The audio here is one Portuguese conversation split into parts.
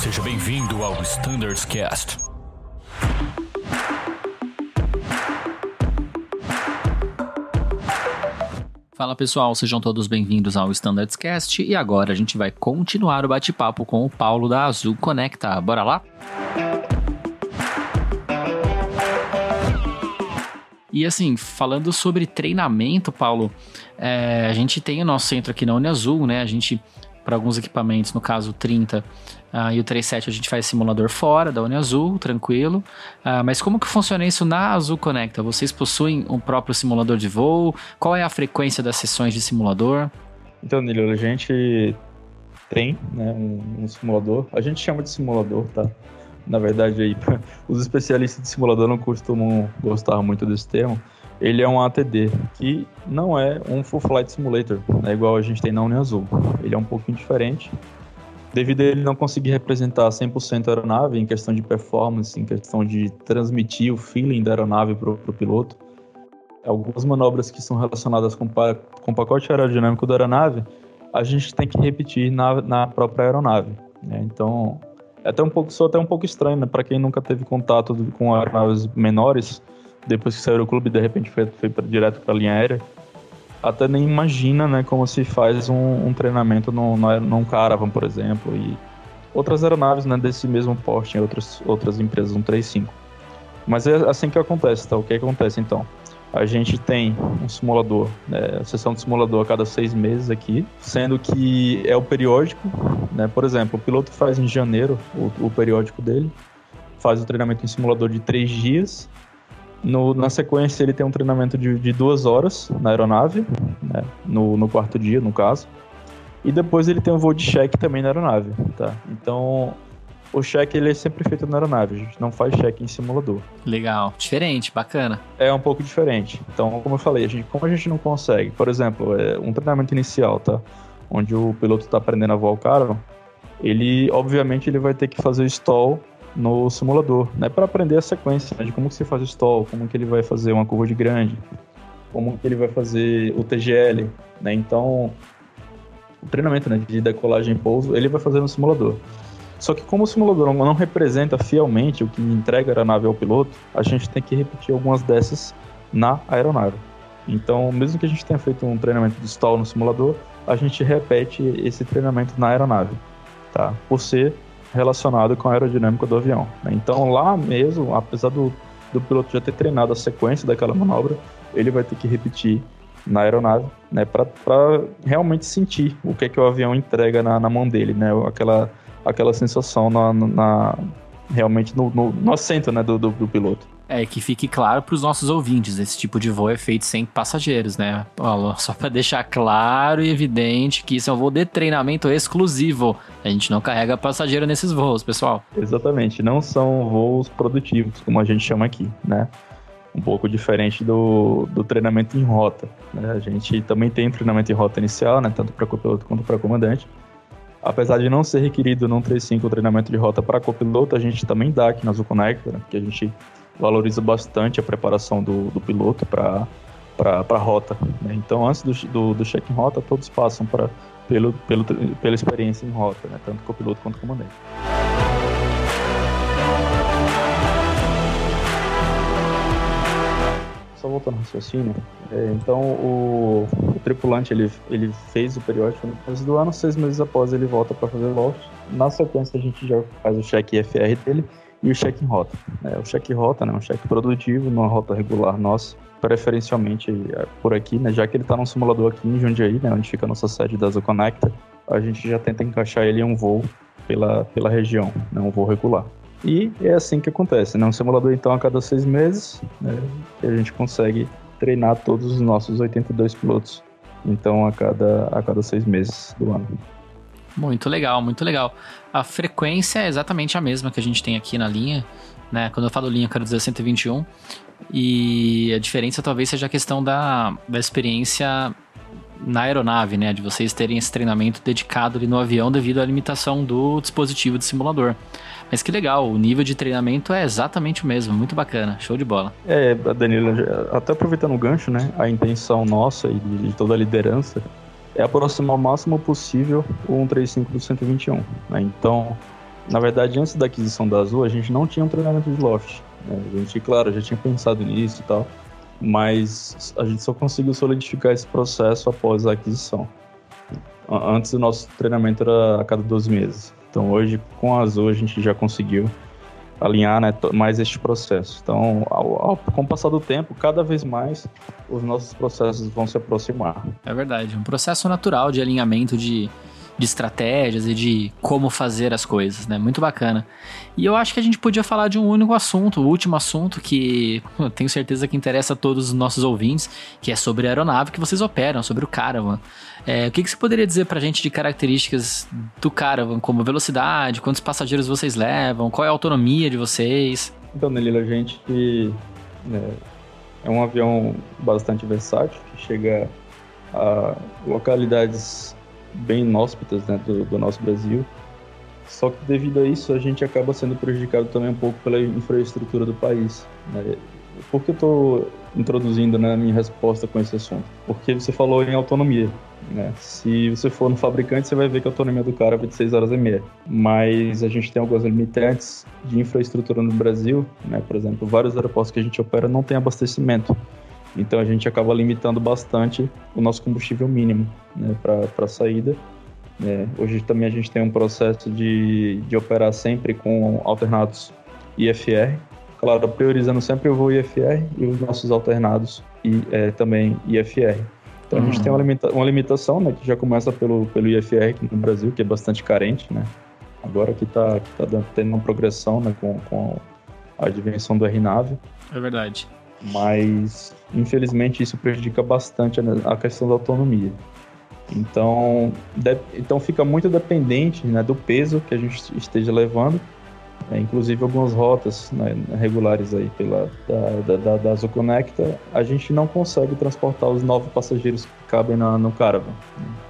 Seja bem-vindo ao Standards Cast. Fala pessoal, sejam todos bem-vindos ao Standards Cast e agora a gente vai continuar o bate-papo com o Paulo da Azul Conecta. Bora lá? E assim, falando sobre treinamento, Paulo, a gente tem o nosso centro aqui na Uniazul, né? A gente, para alguns equipamentos, no caso o 30 e o 37, a gente faz simulador fora da Uniazul, tranquilo. Mas como que funciona isso na Azul Conecta? Vocês possuem um próprio simulador de voo? Qual é a frequência das sessões de simulador? Então, Nilo, a gente tem, né, um simulador. A gente chama de simulador, tá? Na verdade, aí, os especialistas de simulador não costumam gostar muito desse termo. Ele é um ATD, que não é um Full Flight Simulator, né, igual a gente tem na Uniazul. Ele é um pouquinho diferente, devido a ele não conseguir representar 100% a aeronave em questão de performance, em questão de transmitir o feeling da aeronave para o piloto. Algumas manobras que são relacionadas com o pacote aerodinâmico da aeronave, a gente tem que repetir na própria aeronave, né? Então... É até um pouco estranho, né? Para quem nunca teve contato com aeronaves menores, depois que saiu do clube, de repente foi direto para a linha aérea, até nem imagina, né, como se faz um treinamento num Caravan, por exemplo, e outras aeronaves, né, desse mesmo porte em outras empresas, 135. Mas é assim que acontece, tá? O que acontece, então? A gente tem um simulador, né, sessão de simulador a cada 6 meses aqui, sendo que é o periódico, né? Por exemplo, o piloto faz em janeiro o periódico dele, faz o treinamento em simulador de 3 dias, na sequência ele tem um treinamento de 2 horas na aeronave, né, no quarto dia, no caso, e depois ele tem um voo de check também na aeronave, tá? Então... o check ele é sempre feito na aeronave, a gente não faz check em simulador. Legal, diferente, bacana. É um pouco diferente. Então, como eu falei, como a gente não consegue, por exemplo, um treinamento inicial, tá? Onde o piloto está aprendendo a voar o Caravan, ele, obviamente, ele vai ter que fazer o stall no simulador, né? Para aprender a sequência, né, de como que se faz o stall, como que ele vai fazer uma curva de grande, como que ele vai fazer o TGL, né? Então, o treinamento, né, de decolagem e pouso, ele vai fazer no simulador. Só que como o simulador não representa fielmente o que entrega a aeronave ao piloto, a gente tem que repetir algumas dessas na aeronave. Então, mesmo que a gente tenha feito um treinamento de stall no simulador, a gente repete esse treinamento na aeronave, tá? Por ser relacionado com a aerodinâmica do avião, né? Então, lá mesmo, apesar do piloto já ter treinado a sequência daquela manobra, ele vai ter que repetir na aeronave, né? Para realmente sentir o que é que o avião entrega na mão dele, né? Aquela sensação realmente no assento, né, do piloto. É, que fique claro para os nossos ouvintes, esse tipo de voo é feito sem passageiros, né, Paulo? Só para deixar claro e evidente que isso é um voo de treinamento exclusivo. A gente não carrega passageiro nesses voos, pessoal. Exatamente, não são voos produtivos, como a gente chama aqui, né? Um pouco diferente do treinamento em rota, né? A gente também tem treinamento em rota inicial, né, tanto para copiloto quanto para comandante. Apesar de não ser requerido no 35 o treinamento de rota para copiloto, a gente também dá aqui na Azul Conecta, né, porque a gente valoriza bastante a preparação do piloto para rota, né? Então, antes do check em rota, todos passam pela experiência em rota, né, tanto copiloto quanto comandante. Só voltando ao raciocínio, então o tripulante ele fez o periódico no começo do ano, 6 meses após ele volta para fazer o loft. Na sequência a gente já faz o check IFR dele e o check em rota. O check em rota, né, é um check produtivo, numa rota regular nossa, preferencialmente por aqui, né, já que ele está num simulador aqui em Jundiaí, né, onde fica a nossa sede da Azul Conecta, a gente já tenta encaixar ele em um voo pela região, né, um voo regular. E é assim que acontece, né? Um simulador, então, a cada 6 meses, né, que a gente consegue treinar todos os nossos 82 pilotos, então, a cada 6 meses do ano. Muito legal, muito legal. A frequência é exatamente a mesma que a gente tem aqui na linha, né? Quando eu falo linha, eu quero dizer 121, e a diferença talvez seja a questão da experiência na aeronave, né? De vocês terem esse treinamento dedicado ali no avião devido à limitação do dispositivo de simulador. Mas que legal, o nível de treinamento é exatamente o mesmo, muito bacana, show de bola. Danilo, até aproveitando o gancho, né? A intenção nossa e de toda a liderança é aproximar o máximo possível o 135 do 121, né? Então, na verdade, antes da aquisição da Azul, a gente não tinha um treinamento de loft, né? A gente, claro, já tinha pensado nisso e tal, mas a gente só conseguiu solidificar esse processo após a aquisição. Antes, o nosso treinamento era a cada 12 meses. Então, hoje, com a Azul, a gente já conseguiu alinhar, né, mais este processo. Então, com o passar do tempo, cada vez mais os nossos processos vão se aproximar. É verdade. Um processo natural de alinhamento de estratégias e de como fazer as coisas, né? Muito bacana. E eu acho que a gente podia falar de um único assunto, o último assunto, que eu tenho certeza que interessa a todos os nossos ouvintes, que é sobre a aeronave que vocês operam, sobre o Caravan. O que você poderia dizer pra gente de características do Caravan, como velocidade, quantos passageiros vocês levam, qual é a autonomia de vocês? Então, Danilo, a gente é um avião bastante versátil, que chega a localidades bem inóspitas dentro do nosso Brasil, só que devido a isso a gente acaba sendo prejudicado também um pouco pela infraestrutura do país, né? Por que eu estou introduzindo, né, a minha resposta com esse assunto? Porque você falou em autonomia, né? Se você for no fabricante, você vai ver que a autonomia do cara é de 6 horas e meia, mas a gente tem algumas limitantes de infraestrutura no Brasil, né? Por exemplo, vários aeroportos que a gente opera não tem abastecimento. Então, a gente acaba limitando bastante o nosso combustível mínimo, né, para a saída. Hoje também a gente tem um processo de operar sempre com alternados IFR. Claro, priorizando sempre o voo IFR e os nossos alternados também IFR. Então, a gente tem uma limitação, né, que já começa pelo IFR aqui no Brasil, que é bastante carente, né? Agora que está tendo uma progressão, né, com a advenção do RNAV. É verdade. Mas, infelizmente, isso prejudica bastante a questão da autonomia. Então fica muito dependente, né, do peso que a gente esteja levando, inclusive algumas rotas, né, regulares aí da Azul Conecta, a gente não consegue transportar os 9 passageiros que cabem no Caravan.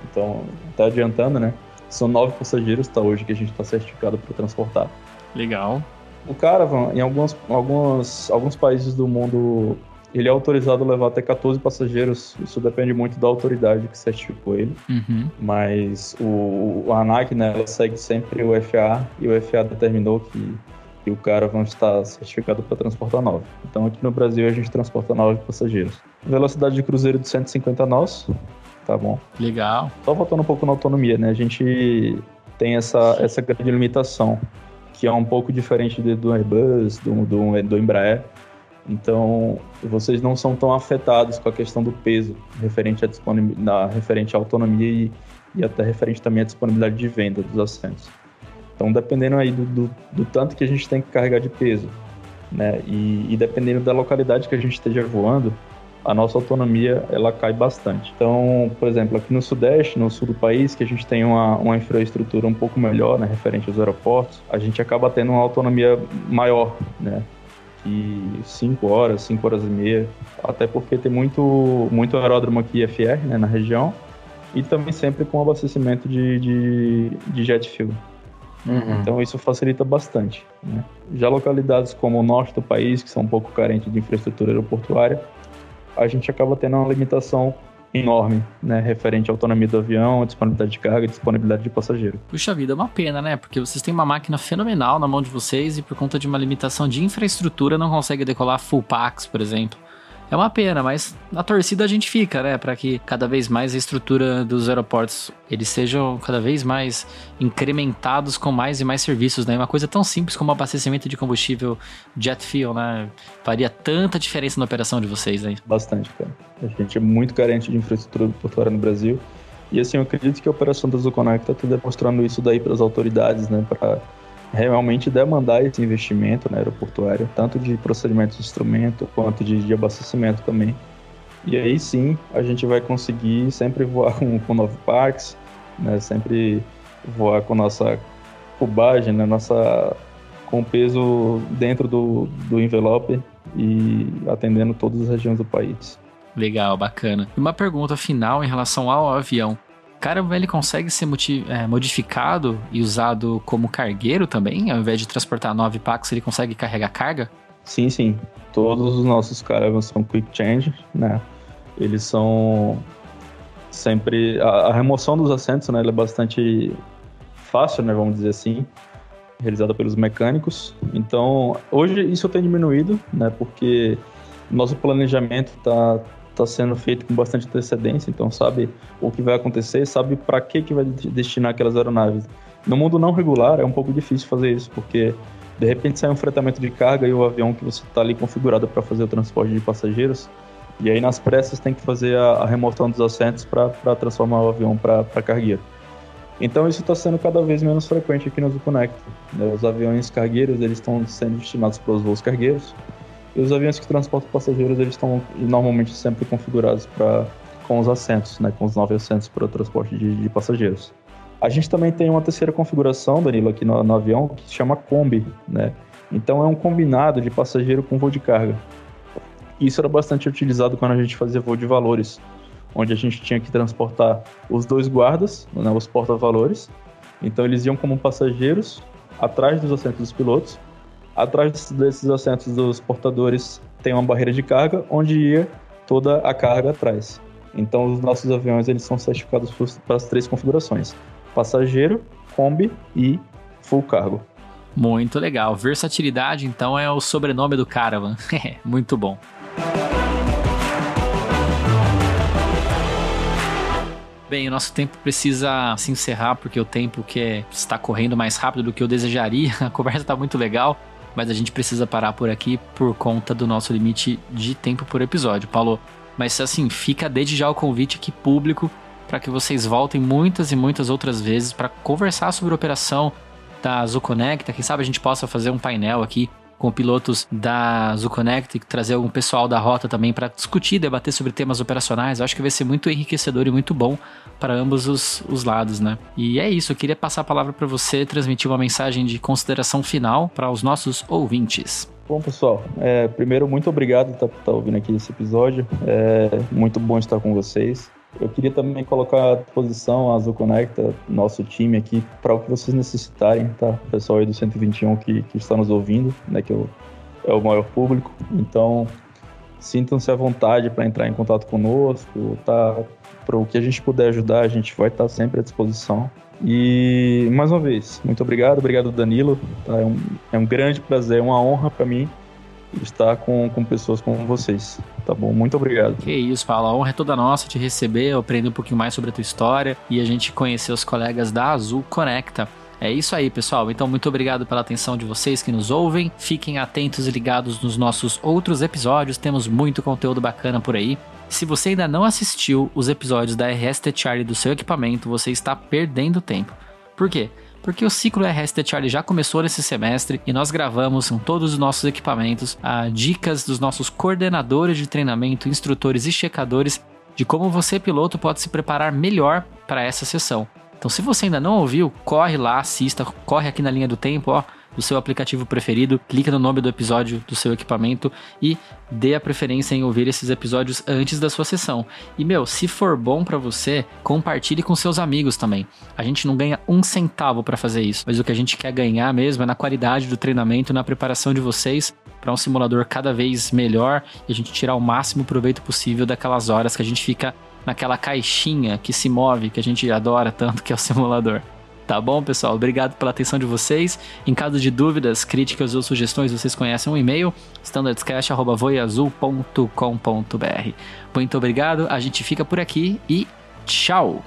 Então, tá adiantando, né? São 9 passageiros, tá, hoje, que a gente está certificado para transportar. Legal. O Caravan, em alguns países do mundo, ele é autorizado a levar até 14 passageiros. Isso depende muito da autoridade que certificou ele. Uhum. Mas o ANAC, né, ela segue sempre o FAA, e o FAA determinou que o Caravan está certificado para transportar 9. Então, aqui no Brasil, a gente transporta 9 passageiros. Velocidade de cruzeiro de 150 nós, tá bom. Legal. Só voltando um pouco na autonomia, né? A gente tem essa grande limitação, que é um pouco diferente do Airbus, do Embraer. Então, vocês não são tão afetados com a questão do peso, referente à autonomia e até referente também à disponibilidade de venda dos assentos. Então, dependendo aí do tanto que a gente tem que carregar de peso, né, e dependendo da localidade que a gente esteja voando, a nossa autonomia, ela cai bastante. Então, por exemplo, aqui no Sudeste, no sul do país, que a gente tem uma infraestrutura um pouco melhor, né, referente aos aeroportos, a gente acaba tendo uma autonomia maior, né, que 5 horas e meia, até porque tem muito aeródromo aqui IFR, né, na região, e também sempre com abastecimento de jet fuel. Uhum. Então, isso facilita bastante, né? Já localidades como o norte do país, que são um pouco carentes de infraestrutura aeroportuária, a gente acaba tendo uma limitação enorme, né, referente à autonomia do avião, disponibilidade de carga, disponibilidade de passageiro. Puxa vida, é uma pena, né? Porque vocês têm uma máquina fenomenal na mão de vocês e por conta de uma limitação de infraestrutura não consegue decolar full packs, por exemplo. É uma pena, mas na torcida a gente fica, né, para que cada vez mais a estrutura dos aeroportos, eles sejam cada vez mais incrementados com mais e mais serviços, né? Uma coisa tão simples como abastecimento de combustível jet fuel, né, faria tanta diferença na operação de vocês, né? Bastante, cara. A gente é muito carente de infraestrutura portuária no Brasil e, assim, eu acredito que a operação da Azul Conecta está demonstrando isso daí para as autoridades, né, para realmente demandar esse investimento, né, aeroportuário, tanto de procedimento de instrumento quanto de abastecimento também. E aí sim, a gente vai conseguir sempre voar com 9 packs, né, sempre voar com nossa cubagem, né, com peso dentro do envelope e atendendo todas as regiões do país. Legal, bacana. E uma pergunta final em relação ao avião. O Caravan, ele consegue ser modificado e usado como cargueiro também? Ao invés de transportar 9 packs, ele consegue carregar carga? Sim. Todos os nossos Caravans são quick change, né? Eles são sempre a remoção dos assentos, né, ela é bastante fácil, né, vamos dizer assim, realizada pelos mecânicos. Então, hoje isso tem diminuído, né, porque nosso planejamento está sendo feito com bastante antecedência, então sabe o que vai acontecer, sabe para que vai destinar aquelas aeronaves. No mundo não regular é um pouco difícil fazer isso, porque de repente sai um fretamento de carga e o avião que você está ali configurado para fazer o transporte de passageiros, e aí nas pressas tem que fazer a remoção dos assentos para transformar o avião para cargueiro. Então isso está sendo cada vez menos frequente aqui no Azul Conecta, né? Os aviões cargueiros eles estão sendo destinados para os voos cargueiros, e os aviões que transportam passageiros eles estão normalmente sempre configurados com os assentos, né, com os 9 assentos para o transporte de passageiros. A gente também tem uma terceira configuração, Danilo, aqui no avião, que se chama Kombi, né? Então é um combinado de passageiro com voo de carga. Isso era bastante utilizado quando a gente fazia voo de valores, onde a gente tinha que transportar os 2 guardas, né, os porta-valores. Então eles iam como passageiros atrás dos assentos dos pilotos. Atrás desses assentos dos portadores tem uma barreira de carga, onde ia toda a carga atrás. Então os nossos aviões eles são certificados para as 3 configurações: passageiro, Kombi e full cargo. Muito legal. Versatilidade, então, é o sobrenome do Caravan. Muito bom. Bem, o nosso tempo precisa se encerrar, porque o tempo está correndo mais rápido do que eu desejaria. A conversa está muito legal, mas a gente precisa parar por aqui por conta do nosso limite de tempo por episódio, Paulo. Mas assim, fica desde já o convite aqui público para que vocês voltem muitas e muitas outras vezes para conversar sobre a operação da Azul Conecta. Quem sabe a gente possa fazer um painel aqui com pilotos da Azul Conecta e trazer algum pessoal da rota também para discutir, debater sobre temas operacionais. Eu acho que vai ser muito enriquecedor e muito bom para ambos os lados, né? E é isso, eu queria passar a palavra para você, transmitir uma mensagem de consideração final para os nossos ouvintes. Bom, pessoal, primeiro, muito obrigado por estar ouvindo aqui esse episódio. É muito bom estar com vocês. Eu queria também colocar à disposição a Azul Conecta, nosso time aqui, para o que vocês necessitarem, tá? O pessoal aí do 121 que está nos ouvindo, né? Que é o maior público. Então, sintam-se à vontade para entrar em contato conosco, tá? Para o que a gente puder ajudar, a gente vai estar sempre à disposição. E, mais uma vez, muito obrigado Danilo. Tá? É um grande prazer, é uma honra para mim estar com pessoas como vocês, tá bom? Muito obrigado. Que isso, Paulo, a honra é toda nossa te receber, eu aprendo um pouquinho mais sobre a tua história e a gente conhecer os colegas da Azul Conecta. É isso aí, pessoal, então muito obrigado pela atenção de vocês que nos ouvem, fiquem atentos e ligados nos nossos outros episódios, temos muito conteúdo bacana por aí. Se você ainda não assistiu os episódios da RST Charlie do seu equipamento, você está perdendo tempo. Por quê? Porque o ciclo RST Charlie já começou nesse semestre e nós gravamos com todos os nossos equipamentos dicas dos nossos coordenadores de treinamento, instrutores e checadores de como você, piloto, pode se preparar melhor para essa sessão. Então, se você ainda não ouviu, corre lá, assista, corre aqui na linha do tempo, ó, do seu aplicativo preferido, clica no nome do episódio do seu equipamento e dê a preferência em ouvir esses episódios antes da sua sessão. E, se for bom pra você, compartilhe com seus amigos também. A gente não ganha um centavo pra fazer isso, mas o que a gente quer ganhar mesmo é na qualidade do treinamento, na preparação de vocês para um simulador cada vez melhor e a gente tirar o máximo proveito possível daquelas horas que a gente fica naquela caixinha que se move, que a gente adora tanto, que é o simulador. Tá bom, pessoal? Obrigado pela atenção de vocês. Em caso de dúvidas, críticas ou sugestões, vocês conhecem o e-mail standardscast@voiazul.com.br. Muito obrigado, a gente fica por aqui e tchau!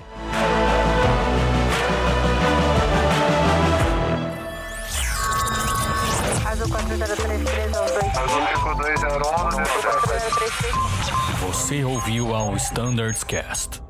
Você ouviu ao Standardscast.